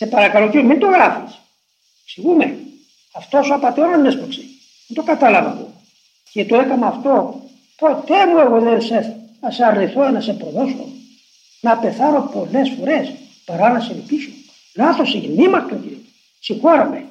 Σε παρακαλώ και μην το γράφεις. Εξηγούμε. Αυτός ο απατεώνας έσπρωξε. Δεν το κατάλαβα εγώ. Και το έκανα αυτό. Ποτέ μου εγώ δεν σε αρνηθώ να σε προδώσω. Να πεθάρω πολλές φορές παρά να σε λυπήσω. Λάθος, εγνήμακτο, κύριε. Συγχώρα με.